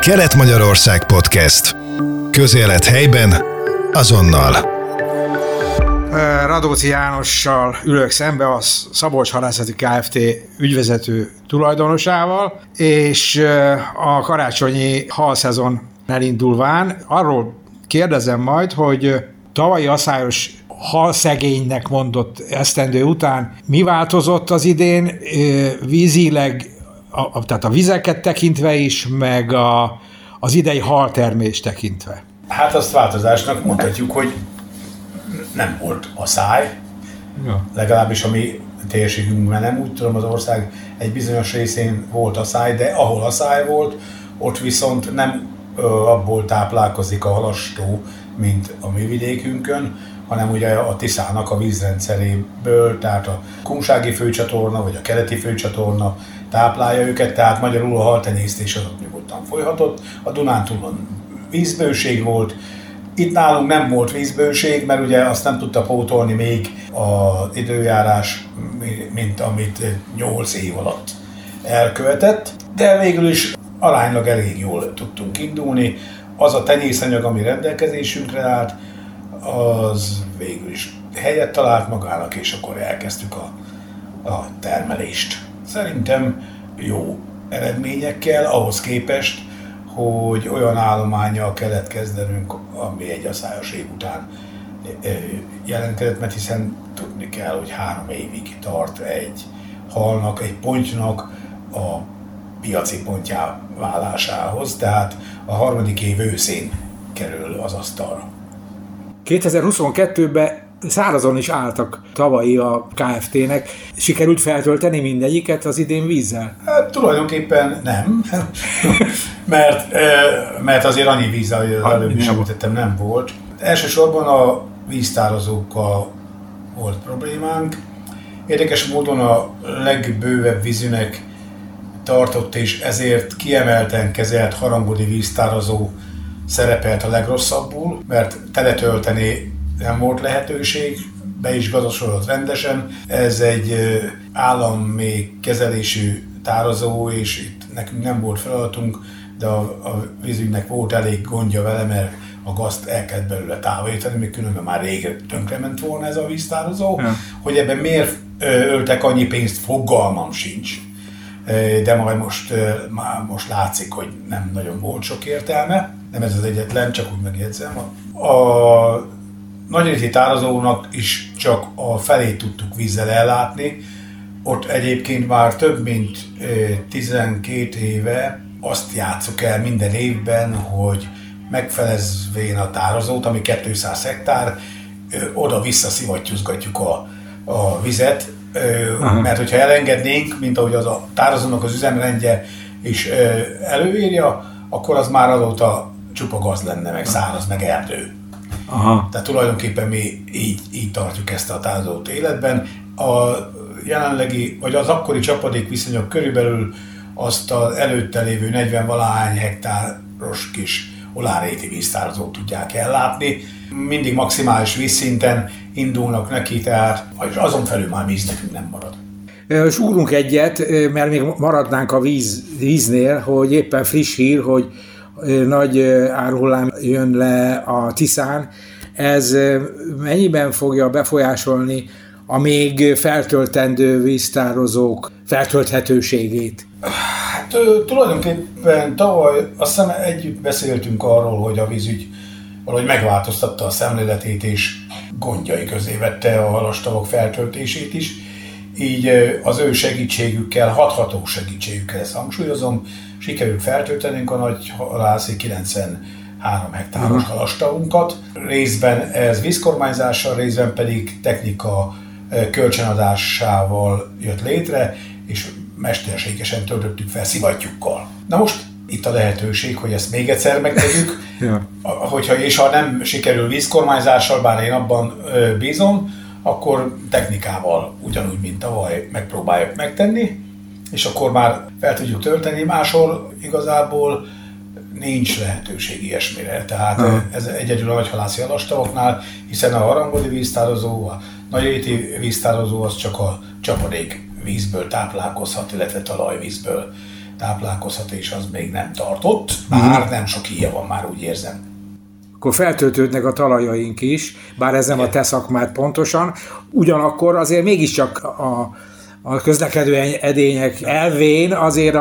Kelet-Magyarország Podcast. Közélet helyben, azonnal. Radóczi Jánossal ülök szembe, a Szabolcsi Halászati Kft. Ügyvezető tulajdonosával, és a karácsonyi halszezon elindulván arról kérdezem majd, hogy tavalyi asszályos halszegénynek mondott esztendő után mi változott az idén vízileg, tehát a vizeket tekintve is, meg az idei haltermés tekintve? Hát azt változásnak mondhatjuk, hogy nem volt asszály, ja. Legalábbis a mi térségünkben nem. Úgy tudom, az ország egy bizonyos részén volt asszály, de ahol asszály volt, ott viszont nem abból táplálkozik a halastó, mint a mi vidékünkön, hanem ugye a Tiszának a vízrendszeréből, tehát a Kunsági főcsatorna vagy a Keleti főcsatorna táplálja őket, tehát magyarul a haltenyésztés azok nyugodtan folyhatott. A Dunántúlon vízbőség volt, itt nálunk nem volt vízbőség, mert ugye azt nem tudta pótolni még az időjárás, mint amit 8 év alatt elkövetett, de végül is aránylag elég jól tudtunk indulni. Az a tenyészanyag, ami rendelkezésünkre állt, az végül is helyet talált magának, és akkor elkezdtük a termelést. Szerintem jó eredményekkel, ahhoz képest, hogy olyan állománnyal kellett kezdenünk, ami egy asszályos év után jelentkezett, mert hiszen tudni kell, hogy 3 évig tart egy halnak, egy pontynak a piaci pontjá válásához, tehát a 3. év őszén kerül az asztalra. 2022-ben szárazon is álltak tavalyi a Kft-nek. Sikerült feltölteni mindegyiket az idén vízzel? Hát tulajdonképpen nem, mert azért annyi víz, ahogy az előbb is említettem, nem volt. Elsősorban a víztározókkal volt problémánk. Érdekes módon a legbővebb vízünek tartott, és ezért kiemelten kezelt harangodi víztározó szerepelt a legrosszabbul, mert teletölteni nem volt lehetőség, be is gazosodott rendesen. Ez egy állami kezelésű tározó, és itt nekünk nem volt feladatunk, de a vízügynek volt elég gondja vele, mert a gazt el kellett belőle távolítani, még különben már rég tönkrement volna ez a víztározó. Ja. Hogy ebben miért öltek annyi pénzt, fogalmam sincs. De majd most látszik, hogy nem nagyon volt sok értelme. Nem ez az egyetlen, csak úgy megjegyzem. A nagyréti tározónak is csak a felét tudtuk vízzel ellátni. Ott egyébként már több mint 12 éve azt játsszuk el minden évben, hogy megfelezvén a tározót, ami 200 hektár, oda-vissza szivattyúzgatjuk a vizet, mert hogyha elengednénk, mint ahogy az a tározónak az üzemrendje is előírja, akkor az már azóta csupa gaz lenne, meg száraz, meg erdő. Aha. Tehát tulajdonképpen mi így tartjuk ezt a tározót életben. A jelenlegi, vagy az akkori csapadékviszonyok körülbelül azt az előtte lévő 40-valahány hektáros kis olárréti víztározót tudják ellátni. Mindig maximális vízszinten indulnak neki, tehát azon felül már víz nekünk nem marad. És úrunk egyet, mert még maradnánk a víznél, hogy éppen friss hír, hogy nagy árhullám jön le a Tiszán. Ez mennyiben fogja befolyásolni a még feltöltendő víztározók feltölthetőségét? Hát tulajdonképpen tavaly azt hiszem együtt beszéltünk arról, hogy a vízügy valahogy megváltoztatta a szemléletét, és gondjai közé vette a halastavok feltöltését is. Így az ő segítségükkel, hatható segítségükkel, ezt hangsúlyozom, sikerült feltöltenünk a nagy halászi 93 hektáros halastavunkat. Részben ez vízkormányzással, részben pedig technika kölcsönadásával jött létre, és mesterségesen töltöttük fel szivattyúkkal. Na most itt a lehetőség, hogy ezt még egyszer megtegyük, és ha nem sikerül vízkormányzással, bár én abban bízom, akkor technikával, ugyanúgy, mint tavaly, megpróbáljuk megtenni, és akkor már fel tudjuk tölteni, máshol igazából nincs lehetőség ilyesmire. Tehát ez egyedül a nagyhalászi halastavoknál, hiszen a harangodi víztározó, a nagyréti víztározó az csak a csapadék vízből táplálkozhat, illetve talajvízből. táplálkozhat, és az még nem tartott. Már nem sok híja van, már úgy érzem. Akkor feltöltődnek a talajaink is, bár ez nem a te szakmád pontosan. Ugyanakkor azért mégiscsak a közlekedő edények elvén azért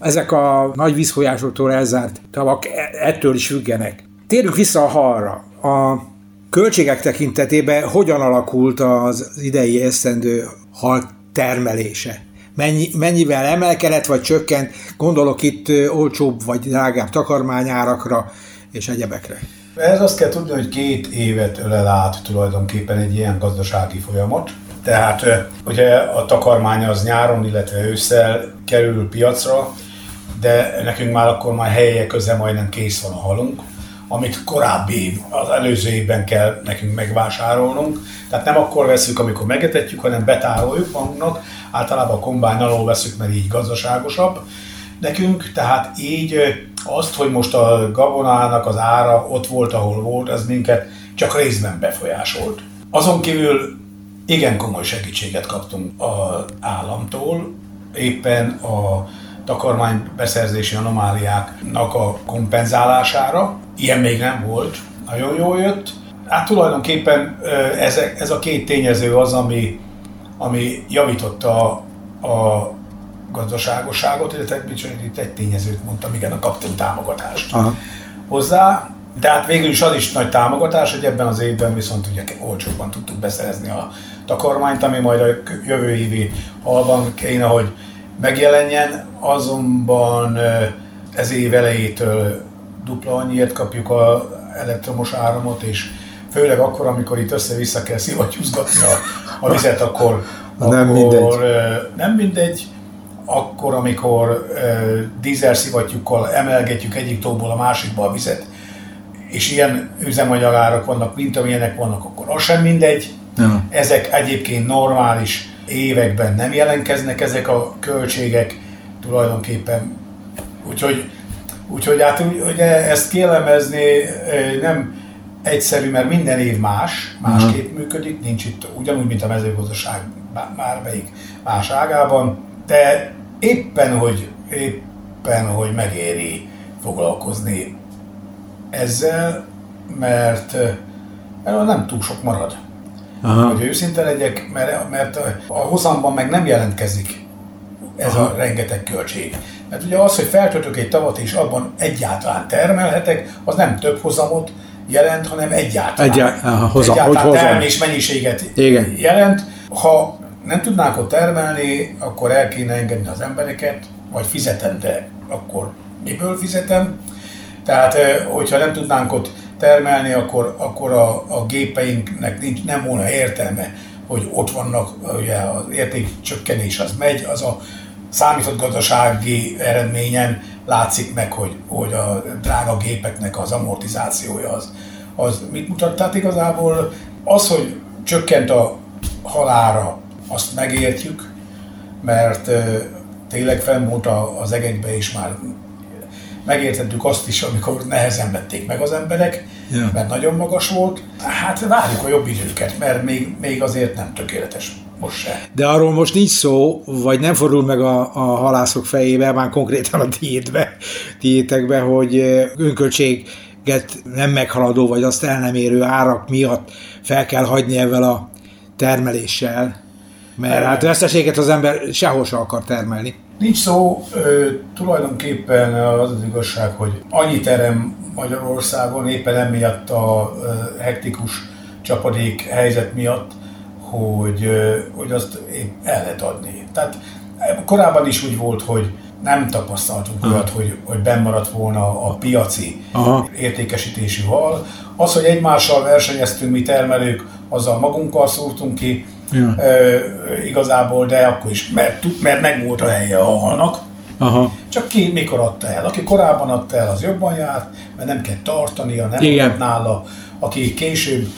ezek a nagy vízfolyásoktól elzárt tavak ettől is függenek. Térjünk vissza a halra. A költségek tekintetében hogyan alakult az idei esztendő hal termelése? Mennyivel emelkedett vagy csökkent? Gondolok itt olcsóbb vagy drágább takarmányárakra és egyebekre. Ez azt kell tudni, hogy 2 évet ölel át tulajdonképpen egy ilyen gazdasági folyamat. Tehát ugye a takarmány az nyáron, illetve ősszel kerül piacra, de nekünk már akkor már helye közel majdnem kész van a halunk, amit korábbi, az előző évben kell nekünk megvásárolnunk. Tehát nem akkor veszünk, amikor megetetjük, hanem betároljuk magunknak. Általában a kombány alól veszünk, mert így gazdaságosabb nekünk. Tehát így azt, hogy most a gabonának az ára ott volt, ahol volt, az minket csak részben befolyásolt. Azon kívül igen komoly segítséget kaptunk az államtól, éppen a takarmánybeszerzési anomáliáknak a kompenzálására. Ilyen még nem volt, nagyon jól jött. Hát tulajdonképpen ez a 2 tényező az, ami javította a gazdaságosságot, illetve itt 1 tényezőt mondtam, igen, a kaptunk támogatást. Aha. Hozzá. De hát végül is az is nagy támogatás, hogy ebben az évben viszont ugye olcsóbban tudtuk beszerezni a takarmányt, ami majd a jövő évi halban kéne, hogy megjelenjen. Azonban ez év elejétől dupla annyiért kapjuk az elektromos áramot, és főleg akkor, amikor itt össze-vissza kell szivattyúzgatni a vizet, akkor nem mindegy. Akkor, amikor dízel szivattyúkkal emelgetjük egyik tóból a másikba a vizet, és ilyen üzemanyagárak vannak, mint amilyenek vannak, akkor az sem mindegy. Ja. Ezek egyébként normális években nem jelentkeznek ezek a költségek tulajdonképpen. Úgyhogy hát ugye ezt kielemezni nem egyszerű, mert minden év másképp működik, nincs itt ugyanúgy, mint a mezőgazdaság bármelyik más ágában, de éppen hogy megéri foglalkozni ezzel, mert nem túl sok marad. Aha. Hogy őszinte legyek, mert a hozamban meg nem jelentkezik ez a rengeteg költség. Mert ugye az, hogy feltöltök egy tavat és abban egyáltalán termelhetek, az nem több hozamot jelent, hanem egyáltalán termés mennyiséget jelent. Ha nem tudnánk ott termelni, akkor el kéne engedni az embereket, vagy fizetem, de akkor miből fizetem? Tehát, hogyha nem tudnánk ott termelni, akkor a gépeinknek nem volna értelme, hogy ott vannak, ugye az értékcsökkenés az megy, az a számított gazdasági eredményen látszik meg, hogy a drága gépeknek az amortizációja az mit mutat. Tehát igazából az, hogy csökkent a halára, azt megértjük, mert tényleg fenn volt az egekbe is már. Megértettük azt is, amikor nehezen vették meg az emberek, mert nagyon magas volt. Hát várjuk a jobb időket, mert még azért nem tökéletes most se. De arról most nincs szó, vagy nem fordul meg a halászok fejébe, már konkrétan a diétekbe, hogy önköltséget nem meghaladó, vagy azt el nem érő árak miatt fel kell hagyni ezzel a termeléssel, mert hát veszteséget az ember sehol se akar termelni. Nincs szó, tulajdonképpen az az igazság, hogy annyi terem Magyarországon éppen emiatt a hektikus csapadék helyzet miatt, hogy azt el lehet adni. Tehát korábban is úgy volt, hogy nem tapasztaltunk olyat, hogy bennmaradt volna a piaci értékesítési hal. Az, hogy egymással versenyeztünk mi termelők, azzal magunkkal szúrtunk ki, igazából, de akkor is, mert meg volt a helye a halnak. Aha. Csak ki mikor adta el. Aki korábban adta el, az jobban járt, mert nem kell tartania, nem volt nála. Aki később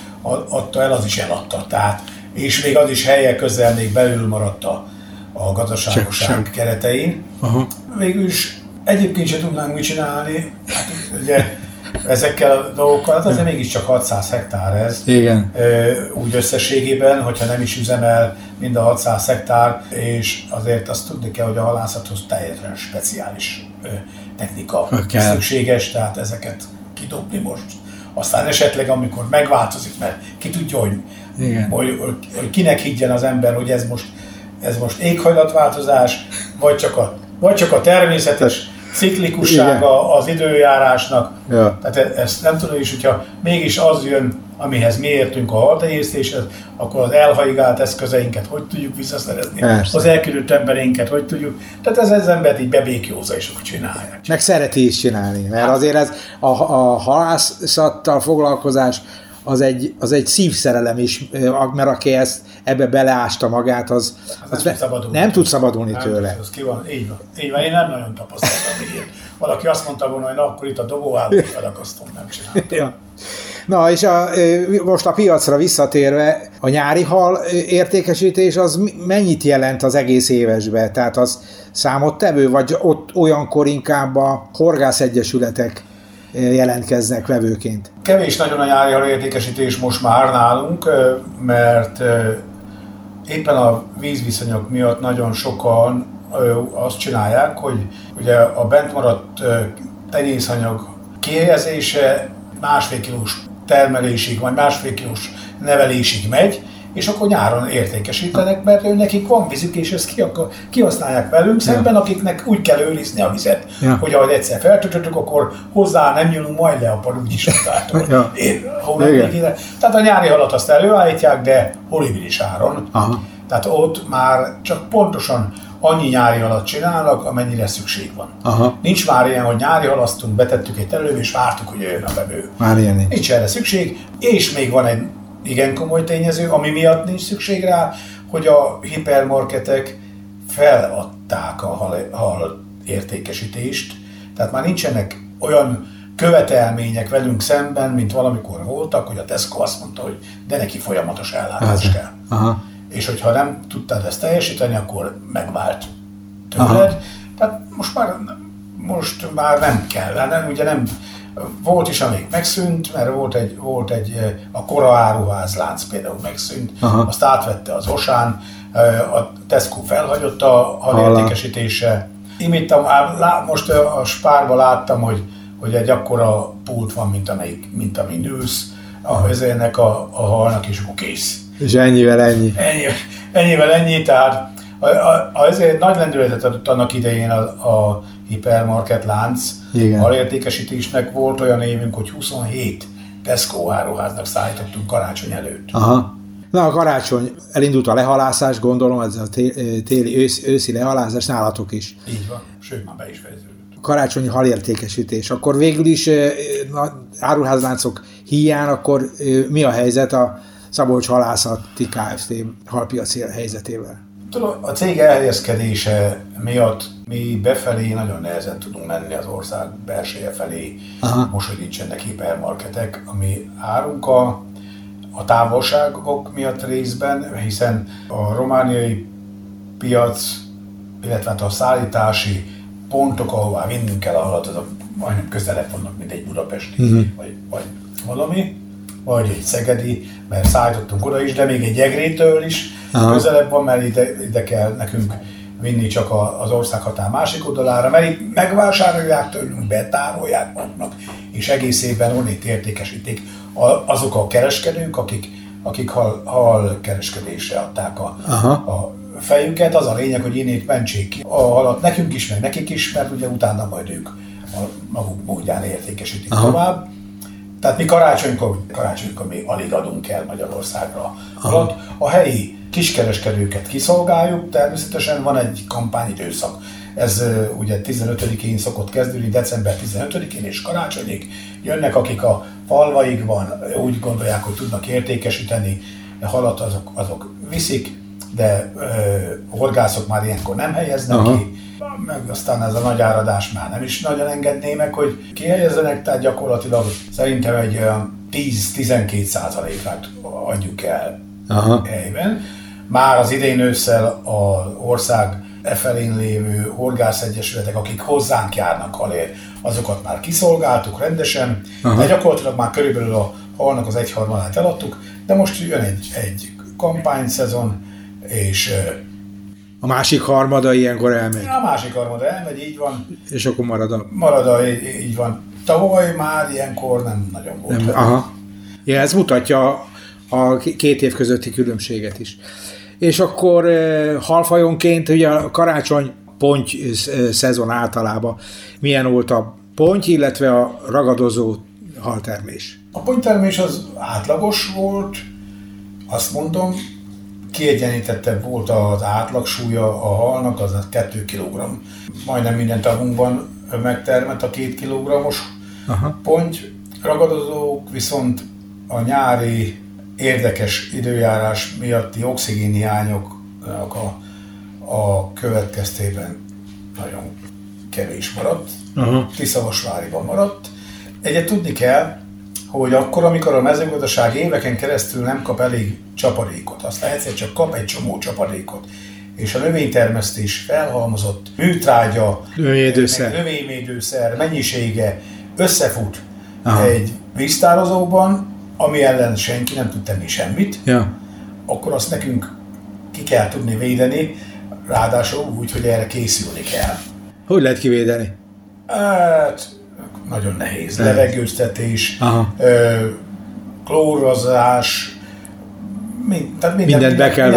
adta el, az is eladta. Tehát, és még az is helye közel még belül maradt a gazdaságoság keretein. Aha. Végülis egyébként sem tudnánk mit csinálni. Hát, ugye, ezekkel a dolgokkal, hát azért mégiscsak 600 hektár ez. Igen. Úgy összességében, hogyha nem is üzemel mind a 600 hektár, és azért azt tudni kell, hogy a halászathoz teljesen speciális technika szükséges, tehát ezeket kidobni most. Aztán esetleg, amikor megváltozik, mert ki tudja, hogy kinek higgyen az ember, hogy ez most éghajlatváltozás, vagy csak a természetes ciklikussága az időjárásnak. Ja. Tehát ezt nem tudom is, hogyha mégis az jön, amihez mi értünk a haltenyésztéshez, akkor az elhaigált eszközeinket hogy tudjuk visszaszerezni, persze. Az elkülött embereinket hogy tudjuk. Tehát ez az embert így bebékjózza is, hogy csinálják. Meg szereti is csinálni, mert azért ez a halászattal foglalkozás, az egy szívszerelem is, mert aki ezt ebbe beleásta magát, az nem tud szabadulni tőle. Az ki van, így van, én nem nagyon tapasztaltam ilyet. Valaki azt mondta volna, hogy na, akkor itt a dobóállót felakasztom, nem csináltam. Ja. Na, és most a piacra visszatérve, a nyári hal értékesítés az mennyit jelent az egész évesbe? Tehát az számottevő, vagy ott olyankor inkább a horgászegyesületek jelentkeznek vevőként? Kevés nagyon a nyári hal értékesítés most már nálunk, mert éppen a vízviszonyok miatt nagyon sokan azt csinálják, hogy ugye a bentmaradt tenyészanyag kihelyezése másfél kilós termelésig, vagy másfél kilós nevelésig megy, és akkor nyáron értékesítenek, mert nekik van vízük, és ezt kihasználják velünk szemben, akiknek úgy kell őrizni a vizet, hogy ahogy egyszer feltöltöttük, akkor hozzá nem nyúlunk majd le a pad úgyis utától. Tehát a nyári halat azt előállítják, de horribilis áron. Aha. Tehát ott már csak pontosan annyi nyári halat csinálnak, amennyire szükség van. Aha. Nincs már ilyen, hogy nyári halasztunk, betettük egy terülőbe, és vártuk, hogy jöjjön a bevő. Már ilyen nincs. Nincs erre szükség, és még van egy igen komoly tényező, ami miatt nincs szükség rá, hogy a hipermarketek feladták a hal értékesítést. Tehát már nincsenek olyan követelmények velünk szemben, mint valamikor voltak, hogy a Tesco azt mondta, hogy de neki folyamatos ellátás kell. Aha. És hogyha nem tudtad ezt teljesíteni, akkor megvált tőled. Tehát most már nem kell, nem, ugye nem... Volt is, amelyik megszűnt, mert volt egy a Kora áruházlánc például megszűnt, azt átvette az Osán, a Tesco felhagyott a halértékesítése. Imittam, most a Spárban láttam, hogy egy akkora pult van, mint amin ülsz, ennek a halnak is kész. És ennyivel ennyi. Ennyivel ennyi, tehát ezért nagy lendületet adott annak idején a hipermarket lánc. Igen. Halértékesítésnek volt olyan évünk, hogy 27 Tesco áruháznak szállítottunk karácsony előtt. Aha. Na, a karácsony elindult a lehalászás, gondolom, ez a téli őszi lehalászás nálatok is. Így van, sőt már be is fejeződött. Karácsonyi halértékesítés. Akkor végül is áruházláncok hiány, akkor mi a helyzet a Szabolcs Halászati Kft. Halpiaci helyzetével? A cég elhelyezkedése miatt mi befelé nagyon nehezen tudunk menni az ország belseje felé, most, hogy nincsenek hipermarketek, ami árunk a távolságok miatt részben, hiszen a romániai piac, illetve a szállítási pontok, ahová vinnünk kell a halat, azok majdnem közelebb vannak, mint egy budapesti, vagy valami, vagy egy szegedi, mert szállítottunk oda is, de még egy egrétől is közelebb van, mert ide kell nekünk vinni csak az országhatár másik oldalára, mert itt megvásárolják tőlünk, betárolják maguknak, és egész évben onnét értékesítik azok a kereskedők, akik halkereskedésre adták a fejüket. Az a lényeg, hogy innét mentsék ki a halat nekünk is, meg nekik is, mert ugye utána majd ők maguk módján értékesítik tovább. Tehát mi karácsonykor mi alig adunk el Magyarországra. A helyi kiskereskedőket kiszolgáljuk, természetesen van egy kampányidőszak. Ez ugye 15-én szokott kezdődni, december 15-én és karácsonyig. Jönnek, akik a falvaikban úgy gondolják, hogy tudnak értékesíteni, de halat azok viszik, de horgászok már ilyenkor nem helyeznek ki. Meg aztán ez a nagy áradás már nem is nagyon engedné meg, hogy kihelyezzenek, tehát gyakorlatilag szerintem egy 10-12%-át adjuk el helyben. Már az idén ősszel az ország efelén lévő horgászegyesületek, akik hozzánk járnak halér, azokat már kiszolgáltuk rendesen, de gyakorlatilag már körülbelül a halnak az egyharmadát eladtuk, de most jön egy kampányszezon, és... A másik harmada ilyenkor elmegy. A másik harmada elmegy, így van. És akkor marad a... így van. Tavaly már ilyenkor nem nagyon volt. Nem, aha. Ja, ez mutatja a két év közötti különbséget is. És akkor halfajonként ugye a karácsony ponty szezon általában milyen volt a ponty, illetve a ragadozó haltermés? A pontytermés az átlagos volt, azt mondom, kiegyenlítettebb volt az átlagsúlya a halnak, az 2 kg. Majdnem minden tavunkban megtermett a 2 kg-os ponty. Ragadozók viszont a nyári érdekes időjárás miatti oxigénhiányoknak a következtében nagyon kevés maradt. Tiszavasváriban maradt. Egyet tudni kell, hogy akkor, amikor a mezőgazdaság éveken keresztül nem kap elég csapadékot, aztán egyszer csak kap egy csomó csapadékot, és a növénytermesztés felhalmozott műtrágya, növényvédőszer mennyisége összefut egy víztározóban, ami ellen senki nem tud tenni semmit, akkor azt nekünk ki kell tudni védeni, ráadásul úgy, hogy erre készülni kell. Hogy lehet kivédeni? Hát, nagyon nehéz. Levegőztetés, klórozás, minden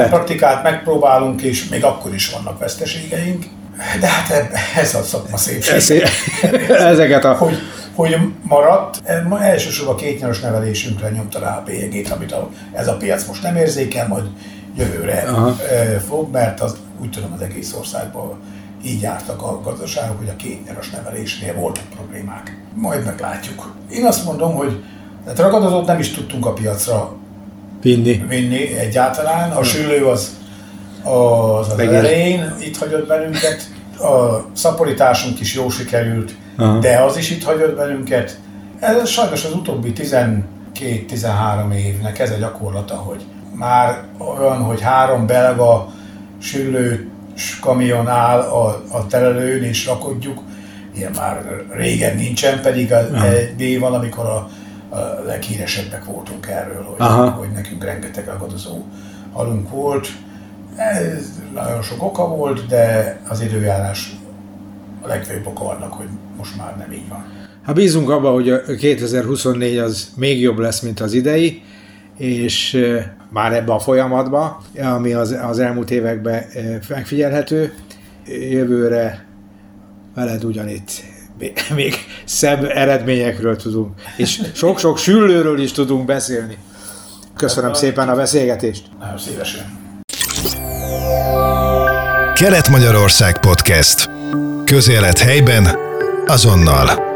praktikát megpróbálunk, és még akkor is vannak veszteségeink. De hát ez a szakma szépség. Ezeket a... Hogy maradt, elsősorban a kétnyaros nevelésünkre nyomta rá a bélyegét, amit ez a piac most nem érzékel, majd jövőre fog, mert az, úgy tudom, az egész országban így jártak a gazdaságok, hogy a kétnyaros nevelésnél voltak problémák. Majd meglátjuk. Én azt mondom, hogy ragadozót nem is tudtunk a piacra vinni egyáltalán. A sülő az elején itt hagyott bennünket. A szaporításunk is jól sikerült, de az is itt hagyott bennünket. Ez sajnos az utóbbi 12-13 évnek ez a gyakorlata, hogy már olyan, hogy 3 belga sülős kamion áll a terelőn és rakodjuk. Ilyen már régen nincsen, pedig egy év van, amikor a leghíresebbek voltunk erről, hogy nekünk rengeteg ragadozó halunk volt. Ez nagyon sok oka volt, de az időjárás a legfőbb oka annak, hogy most már nem így van. Hát bízunk abban, hogy a 2024 az még jobb lesz, mint az idei, és már ebben a folyamatban, ami az elmúlt években megfigyelhető, jövőre veled ugyanitt még szebb eredményekről tudunk, és sok-sok süllőről is tudunk beszélni. Köszönöm szépen a beszélgetést! Nagyon szívesen! Kelet-Magyarország Podcast. Közélet helyben, azonnal.